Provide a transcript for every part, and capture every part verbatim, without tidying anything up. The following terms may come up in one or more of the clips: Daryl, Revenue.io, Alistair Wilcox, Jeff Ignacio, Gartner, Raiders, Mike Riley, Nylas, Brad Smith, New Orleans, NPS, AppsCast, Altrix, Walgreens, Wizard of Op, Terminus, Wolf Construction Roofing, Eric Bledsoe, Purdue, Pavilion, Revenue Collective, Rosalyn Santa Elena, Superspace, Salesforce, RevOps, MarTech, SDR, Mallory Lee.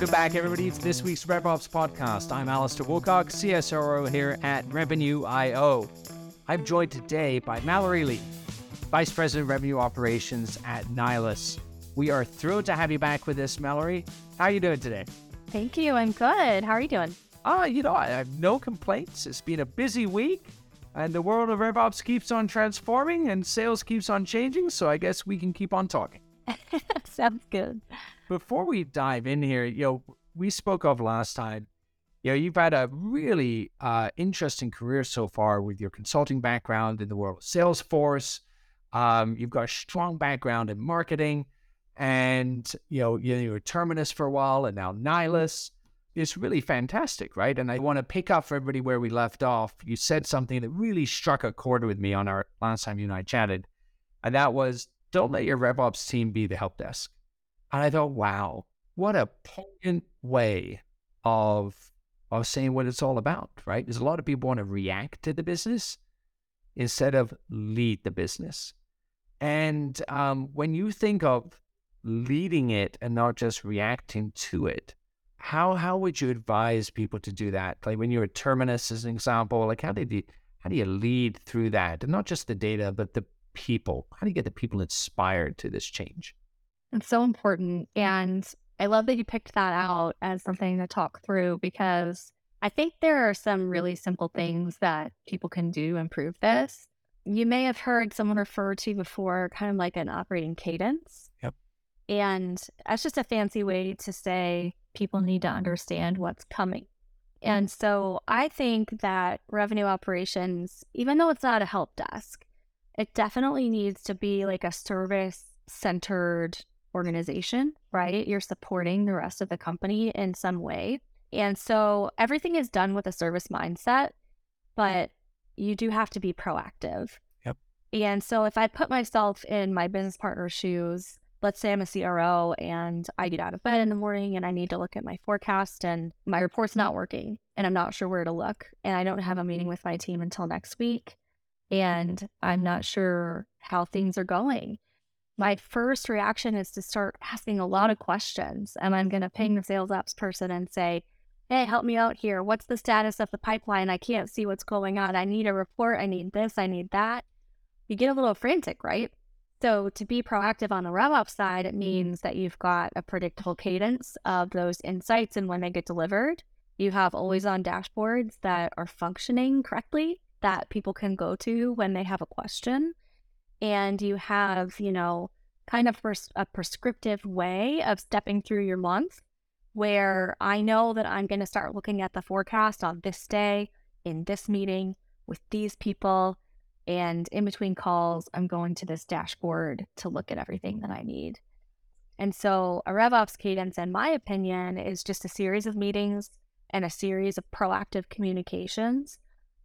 Welcome back, everybody, to this week's RevOps podcast. I'm Alistair Wilcox, C S R O here at Revenue dot I O. I'm joined today by Mallory Lee, Vice President of Revenue Operations at Nylas. We are thrilled to have you back with us, Mallory. How are you doing today? Thank you. I'm good. How are you doing? Oh, you know, I have no complaints. It's been a busy week, and the world of RevOps keeps on transforming, and sales keeps on changing, so I guess we can keep on talking. Sounds good. Before we dive in here, you know, we spoke of last time, you know, you've had a really uh, interesting career so far with your consulting background in the world of Salesforce. Um, you've got a strong background in marketing, and, you know, you were Terminus for a while and now Nylas. It's really fantastic, right? And I want to pick up for everybody where we left off. You said something that really struck a chord with me on our last time you and I chatted, and that was, don't let your RevOps team be the help desk. And I thought, wow, what a poignant way of, of saying what it's all about, right? There's a lot of people want to react to the business instead of lead the business. And um, when you think of leading it and not just reacting to it, how how would you advise people to do that? Like when you're at Terminus, as an example, like how did you, how do you lead through that? And not just the data, but the people. How do you get the people inspired to this change? It's so important. And I love that you picked that out as something to talk through, because I think there are some really simple things that people can do to improve this. You may have heard someone refer to before kind of like an operating cadence. Yep. And that's just a fancy way to say people need to understand what's coming. And so I think that revenue operations, even though it's not a help desk, it definitely needs to be like a service-centered organization, right? You're supporting the rest of the company in some way. And so everything is done with a service mindset, but you do have to be proactive. Yep. And so if I put myself in my business partner's shoes, let's say I'm a C R O and I get out of bed in the morning and I need to look at my forecast and my report's not working and I'm not sure where to look and I don't have a meeting with my team until next week, and I'm not sure how things are going. My first reaction is to start asking a lot of questions, and I'm going to ping the sales ops person and say, hey, help me out here. What's the status of the pipeline? I can't see what's going on. I need a report. I need this. I need that. You get a little frantic, right? So to be proactive on the RevOps side, it means that you've got a predictable cadence of those insights and when they get delivered. You have always-on dashboards that are functioning correctly, that people can go to when they have a question. And you have, you know, kind of pres- a prescriptive way of stepping through your month, where I know that I'm going to start looking at the forecast on this day, in this meeting, with these people, and in between calls, I'm going to this dashboard to look at everything that I need. And so a RevOps cadence, in my opinion, is just a series of meetings and a series of proactive communications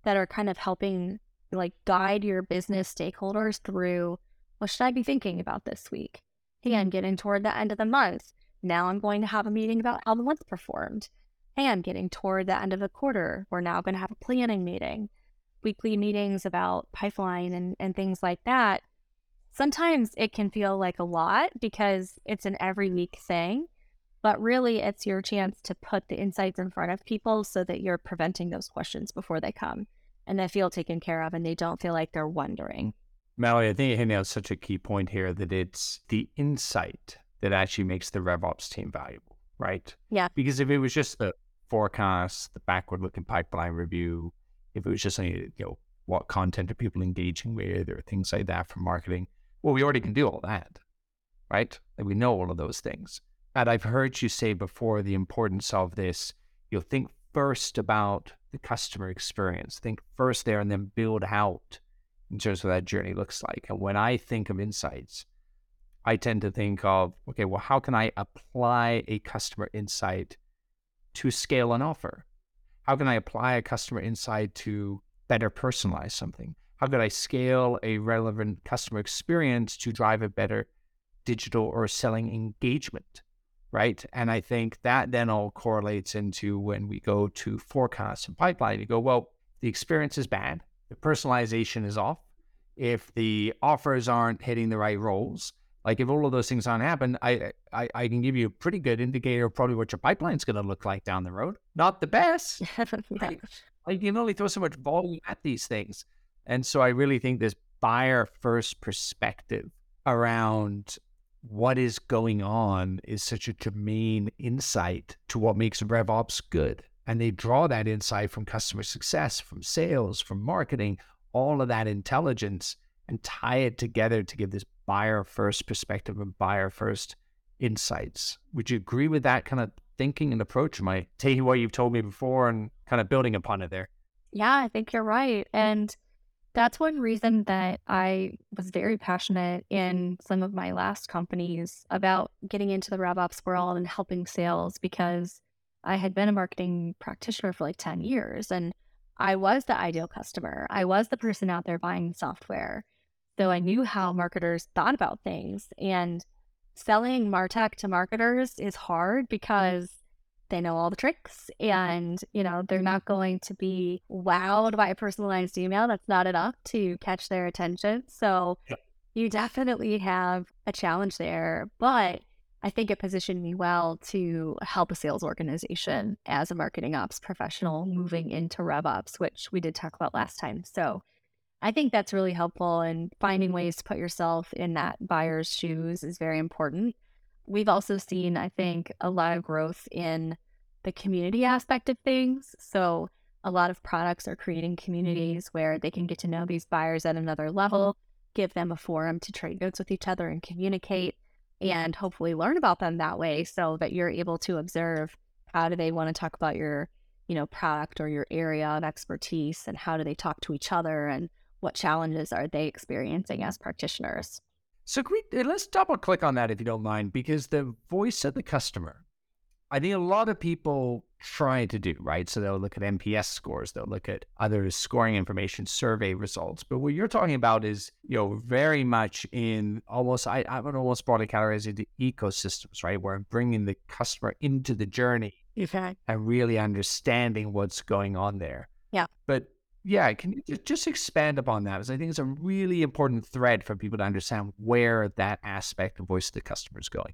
that are kind of helping like guide your business stakeholders through, what should I be thinking about this week? Hey, I'm getting toward the end of the month. Now I'm going to have a meeting about how the month performed. Hey, I'm getting toward the end of the quarter. We're now going to have a planning meeting, weekly meetings about pipeline and, and things like that. Sometimes it can feel like a lot because it's an every week thing, but really it's your chance to put the insights in front of people so that you're preventing those questions before they come, and they feel taken care of and they don't feel like they're wondering. Mallory, I think you're hitting on such a key point here, that it's the insight that actually makes the RevOps team valuable, right? Yeah. Because if it was just the forecast, the backward-looking pipeline review, if it was just, you know, what content are people engaging with or things like that for marketing, well, we already can do all that, right? Like we know all of those things. And I've heard you say before the importance of this, you'll think first about the customer experience, think first there, and then build out in terms of what that journey looks like. And when I think of insights, I tend to think of, okay, well, how can I apply a customer insight to scale an offer? How can I apply a customer insight to better personalize something? How could I scale a relevant customer experience to drive a better digital or selling engagement, right? And I think that then all correlates into when we go to forecasts and pipeline, you go, well, the experience is bad. The personalization is off. If the offers aren't hitting the right roles, Like if all of those things don't happen, I, I, I can give you a pretty good indicator of probably what your pipeline's going to look like down the road. Not the best. Right? Like you can only throw so much volume at these things. And so I really think this buyer first perspective around what is going on is such a germane insight to what makes RevOps good. And they draw that insight from customer success, from sales, from marketing, all of that intelligence, and tie it together to give this buyer first perspective and buyer first insights. Would you agree with that kind of thinking and approach? Am I taking what you've told me before and kind of building upon it there? Yeah, I think you're right. And that's one reason that I was very passionate in some of my last companies about getting into the RevOps world and helping sales, because I had been a marketing practitioner for like ten years and I was the ideal customer. I was the person out there buying software. So I knew how marketers thought about things, and selling MarTech to marketers is hard because they know all the tricks and, you know, they're not going to be wowed by a personalized email. That's not enough to catch their attention. So yeah. You definitely have a challenge there, but I think it positioned me well to help a sales organization as a marketing ops professional moving into RevOps, which we did talk about last time. So I think that's really helpful, and finding ways to put yourself in that buyer's shoes is very important. We've also seen, I think, a lot of growth in the community aspect of things. So a lot of products are creating communities where they can get to know these buyers at another level, give them a forum to trade notes with each other and communicate, and hopefully learn about them that way, so that you're able to observe how do they want to talk about your, you know, product or your area of expertise, and how do they talk to each other, and what challenges are they experiencing as practitioners. So can we, let's double click on that if you don't mind, because the voice of the customer, I think a lot of people try to do, right? So they'll look at N P S scores, they'll look at other scoring information, survey results. But what you're talking about is, you know, very much in almost, I, I would almost broadly categorize it into ecosystems, right? Where I'm bringing the customer into the journey okay. and really understanding what's going on there. Yeah. But yeah, can you just expand upon that? Because I think it's a really important thread for people to understand where that aspect of voice of the customer is going.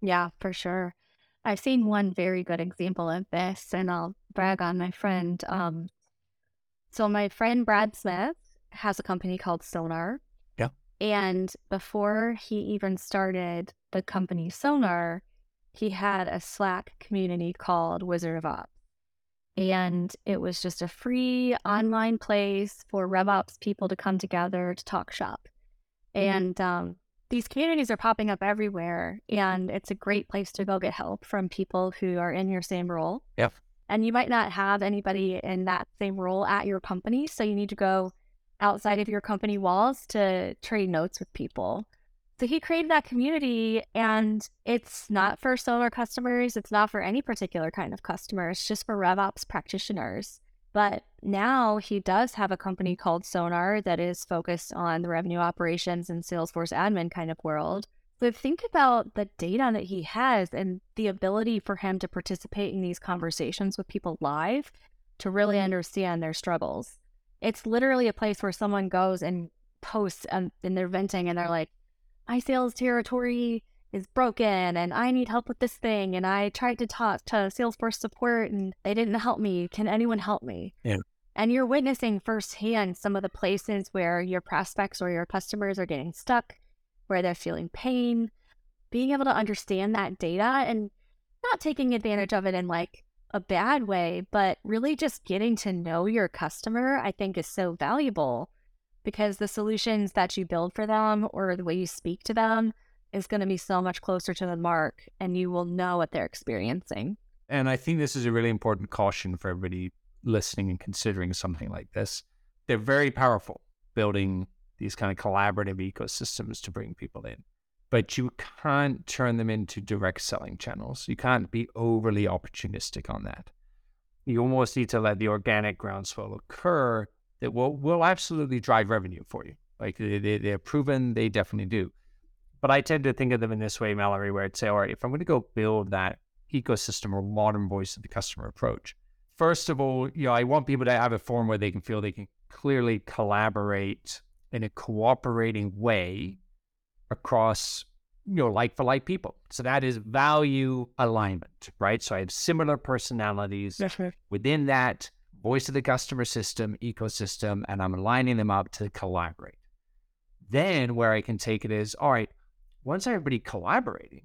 Yeah, for sure. I've seen one very good example of this, and I'll brag on my friend. Um, so my friend Brad Smith has a company called Sonar. Yeah. And before he even started the company Sonar, he had a Slack community called Wizard of Op. And it was just a free online place for RevOps people to come together to talk shop. And um, these communities are popping up everywhere, and it's a great place to go get help from people who are in your same role. Yep. And you might not have anybody in that same role at your company, so you need to go outside of your company walls to trade notes with people. So he created that community, and it's not for Solar customers. It's not for any particular kind of customer. It's just for RevOps practitioners. But now he does have a company called Sonar that is focused on the revenue operations and Salesforce admin kind of world. So think about the data that he has and the ability for him to participate in these conversations with people live to really understand their struggles. It's literally a place where someone goes and posts and, and they're venting, and they're like, my sales territory is broken and I need help with this thing. And I tried to talk to Salesforce support and they didn't help me. Can anyone help me? Yeah. And you're witnessing firsthand some of the places where your prospects or your customers are getting stuck, where they're feeling pain. Being able to understand that data and not taking advantage of it in like a bad way, but really just getting to know your customer, I think is so valuable. Because the solutions that you build for them or the way you speak to them is going to be so much closer to the mark, and you will know what they're experiencing. And I think this is a really important caution for everybody listening and considering something like this. They're very powerful, building these kind of collaborative ecosystems to bring people in. But you can't turn them into direct selling channels. You can't be overly opportunistic on that. You almost need to let the organic groundswell occur that will will absolutely drive revenue for you. Like they, they, they're proven, they definitely do. But I tend to think of them in this way, Mallory, where I'd say, all right, if I'm going to go build that ecosystem or modern voice of the customer approach, first of all, you know, I want people to have a forum where they can feel they can clearly collaborate in a cooperating way across you know, like for like people. So that is value alignment, right? So I have similar personalities within that voice of the customer system, ecosystem, and I'm aligning them up to collaborate. Then where I can take it is, all right, once everybody collaborating,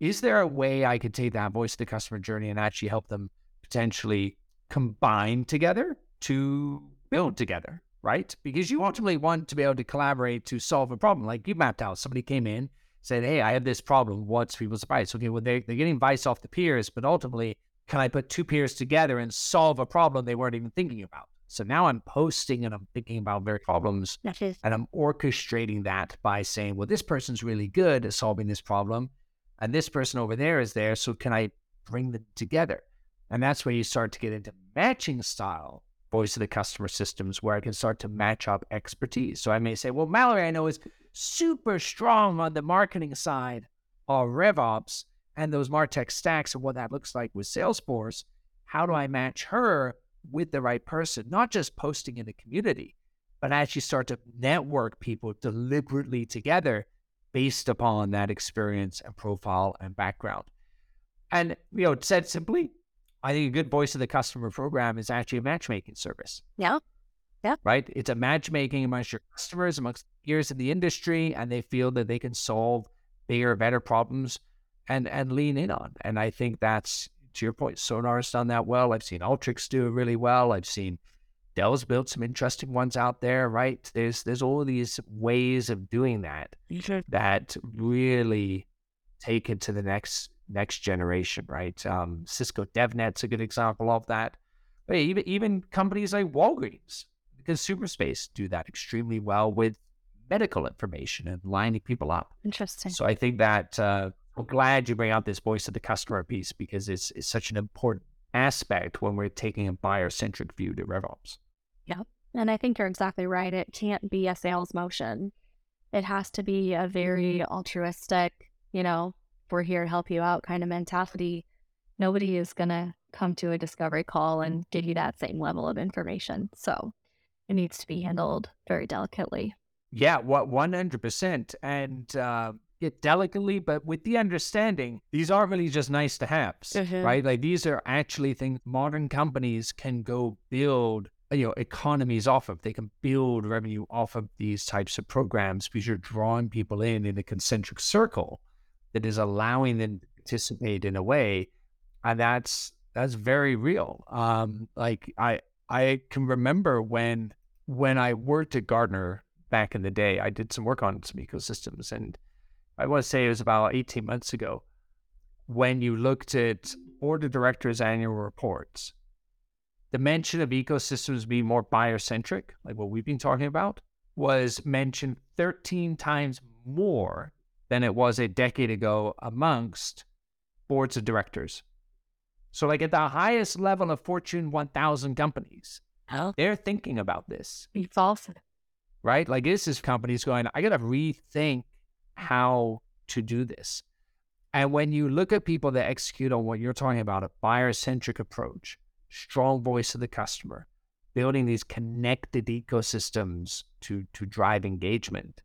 is there a way I could take that voice of the customer journey and actually help them potentially combine together to build together, right? Because you ultimately want to be able to collaborate to solve a problem. Like you mapped out, somebody came in, said, hey, I have this problem. What's people's advice? Okay, well, they're, they're getting advice off the peers, but ultimately, can I put two peers together and solve a problem they weren't even thinking about? So now I'm posting and I'm thinking about their problems and I'm orchestrating that by saying, well, this person's really good at solving this problem and this person over there is there. So can I bring them together? And that's where you start to get into matching style voice of the customer systems where I can start to match up expertise. So I may say, well, Mallory, I know is super strong on the marketing side or RevOps and those MarTech stacks and what that looks like with Salesforce. How do I match her with the right person, not just posting in the community, but actually start to network people deliberately together based upon that experience and profile and background? And, you know, said simply, I think a good voice of the customer program is actually a matchmaking service. Yeah. Yeah. Right? It's a matchmaking amongst your customers, amongst peers in the industry, and they feel that they can solve bigger, better problems and and lean in on. And I think that's, to your point, Sonar's done that well. I've seen Altrix do it really well. I've seen Dell's built some interesting ones out there, right? There's there's all these ways of doing that sure. that really take it to the next next generation, right? Um, Cisco DevNet's a good example of that. But even, even companies like Walgreens, because Superspace do that extremely well with medical information and lining people up. Interesting. So I think that... Uh, I'm glad you bring out this voice of the customer piece because it's, it's such an important aspect when we're taking a buyer-centric view to RevOps. Yeah, and I think you're exactly right. It can't be a sales motion. It has to be a very altruistic, you know, we're here to help you out kind of mentality. Nobody is going to come to a discovery call and give you that same level of information. So it needs to be handled very delicately. Yeah, what one hundred percent. And, uh, It delicately, but with the understanding, these aren't really just nice to haves, mm-hmm. right? Like these are actually things modern companies can go build, you know, economies off of. They can build revenue off of these types of programs because you're drawing people in in a concentric circle that is allowing them to participate in a way, and that's that's very real. Um, like I I can remember when when I worked at Gartner back in the day, I did some work on some ecosystems and. I want to say it was about eighteen months ago when you looked at board of directors' annual reports. The mention of ecosystems being more buyer-centric, like what we've been talking about, was mentioned thirteen times more than it was a decade ago amongst boards of directors. So like at the highest level of Fortune one thousand companies, oh. they're thinking about this. It's awesome. Right? Like this is companies going, I got to rethink how to do this. And when you look at people that execute on what you're talking about, a buyer-centric approach, strong voice of the customer, building these connected ecosystems to, to drive engagement,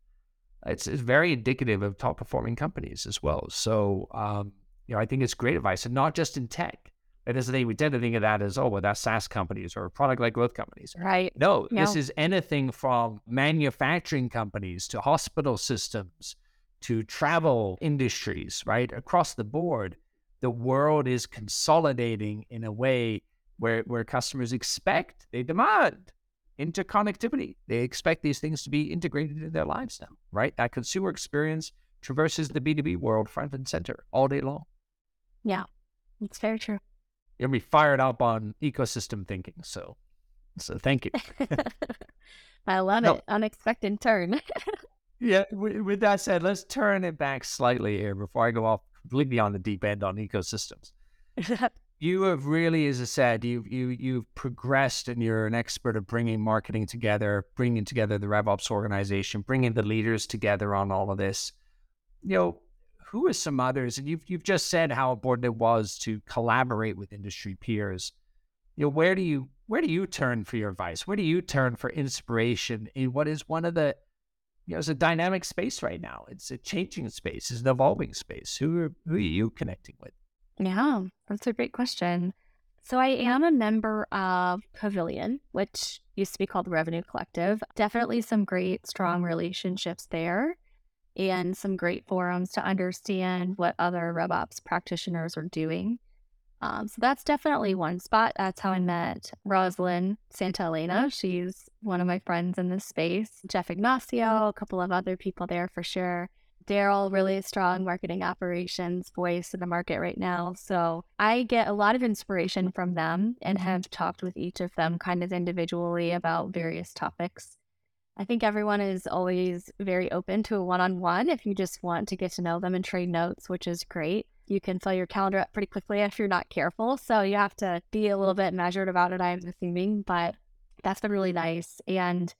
it's, it's very indicative of top-performing companies as well. So, um, you know, I think it's great advice, and not just in tech. That is the thing, we tend to think of that as, oh, well, that's SaaS companies or product-led growth companies. Right. No, no, this is anything from manufacturing companies to hospital systems, to travel industries, right? Across the board, the world is consolidating in a way where, where customers expect, they demand interconnectivity. They expect these things to be integrated in their lives now, right? That consumer experience traverses the B two B world front and center all day long. Yeah, it's very true. You'll be fired up on ecosystem thinking, so so thank you. I love no. it. Unexpected turn. Yeah, with that said, let's turn it back slightly here before I go off completely on the deep end on ecosystems. You have really, as I said, you've, you, you've progressed and you're an expert at bringing marketing together, bringing together the RevOps organization, bringing the leaders together on all of this. You know, who are some others? And you've, you've just said how important it was to collaborate with industry peers. You know, where do you, where do you turn for your advice? Where do you turn for inspiration in what is one of the you know, it's a dynamic space right now. It's a changing space. It's an evolving space. Who are, who are you connecting with? Yeah, that's a great question. So I am a member of Pavilion, which used to be called the Revenue Collective. Definitely some great, strong relationships there and some great forums to understand what other RevOps practitioners are doing. Um, so that's definitely one spot. That's how I met Rosalyn Santa Elena. She's one of my friends in this space. Jeff Ignacio, a couple of other people there for sure. Daryl, really strong marketing operations voice in the market right now. So I get a lot of inspiration from them and have talked with each of them kind of individually about various topics. I think everyone is always very open to a one-on-one if you just want to get to know them and trade notes, which is great. You can fill your calendar up pretty quickly if you're not careful. So you have to be a little bit measured about it, I'm assuming, but that's been really nice. And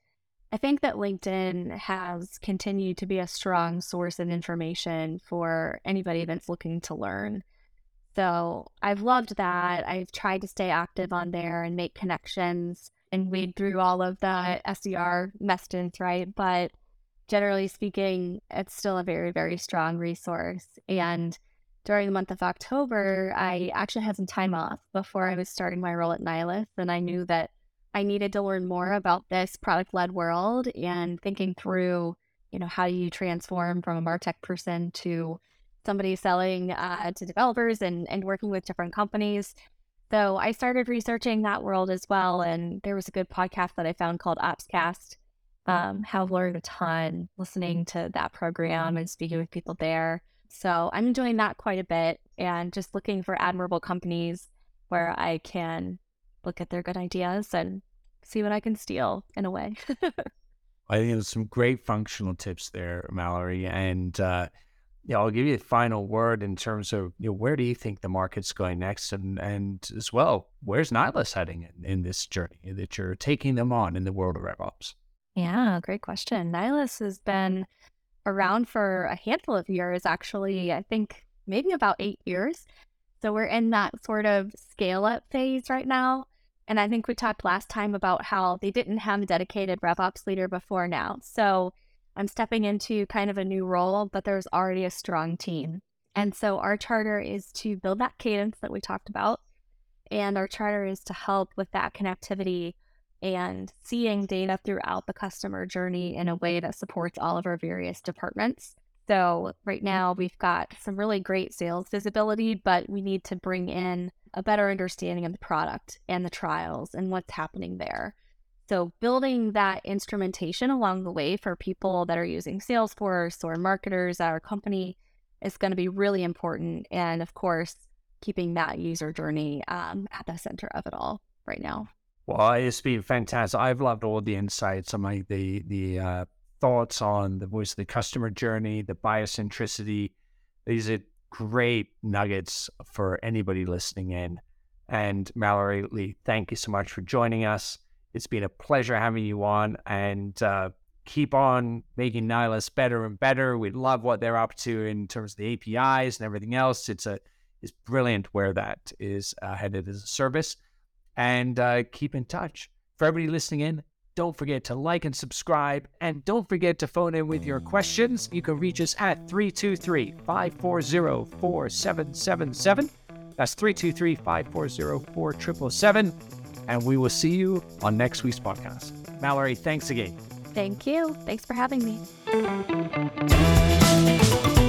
I think that LinkedIn has continued to be a strong source of information for anybody that's looking to learn. So I've loved that. I've tried to stay active on there and make connections and wade through all of the S D R messages, right? But generally speaking, it's still a very, very strong resource. And during the month of October, I actually had some time off before I was starting my role at Nylas, and I knew that I needed to learn more about this product-led world and thinking through, you know, how you transform from a MarTech person to somebody selling uh, to developers and, and working with different companies. So I started researching that world as well. And there was a good podcast that I found called AppsCast. Um, I've learned a ton listening to that program and speaking with people there. So I'm enjoying that quite a bit and just looking for admirable companies where I can look at their good ideas and see what I can steal in a way. I think there's some great functional tips there, Mallory. And uh, you know, I'll give you the final word in terms of, you know, where do you think the market's going next? And, and as well, where's Nylas heading in, in this journey that you're taking them on in the world of RevOps? Yeah, great question. Nylas has been around for a handful of years, actually. I think maybe about eight years. So we're in that sort of scale-up phase right now. And I think we talked last time about how they didn't have a dedicated RevOps leader before now. So I'm stepping into kind of a new role, but there's already a strong team. And so our charter is to build that cadence that we talked about. And our charter is to help with that connectivity and seeing data throughout the customer journey in a way that supports all of our various departments. So right now we've got some really great sales visibility, but we need to bring in a better understanding of the product and the trials and what's happening there. So building that instrumentation along the way for people that are using Salesforce or marketers at our company is going to be really important. And of course, keeping that user journey um, at the center of it all right now. Well, it's been fantastic. I've loved all the insights on like the, the, uh, thoughts on the voice of the customer journey, the biocentricity. These are great nuggets for anybody listening in. And Mallory Lee, thank you so much for joining us. It's been a pleasure having you on, and uh, keep on making Nylas better and better. We love what they're up to in terms of the A P Is and everything else. It's a it's brilliant where that is uh, headed as a service. And uh, keep in touch. For everybody listening in, don't forget to like and subscribe, and don't forget to phone in with your questions. You can reach us at three two three, five four zero, four seven seven seven. That's three two three, five four zero, four seven seven seven. And we will see you on next week's podcast. Mallory, thanks again. Thank you. Thanks for having me.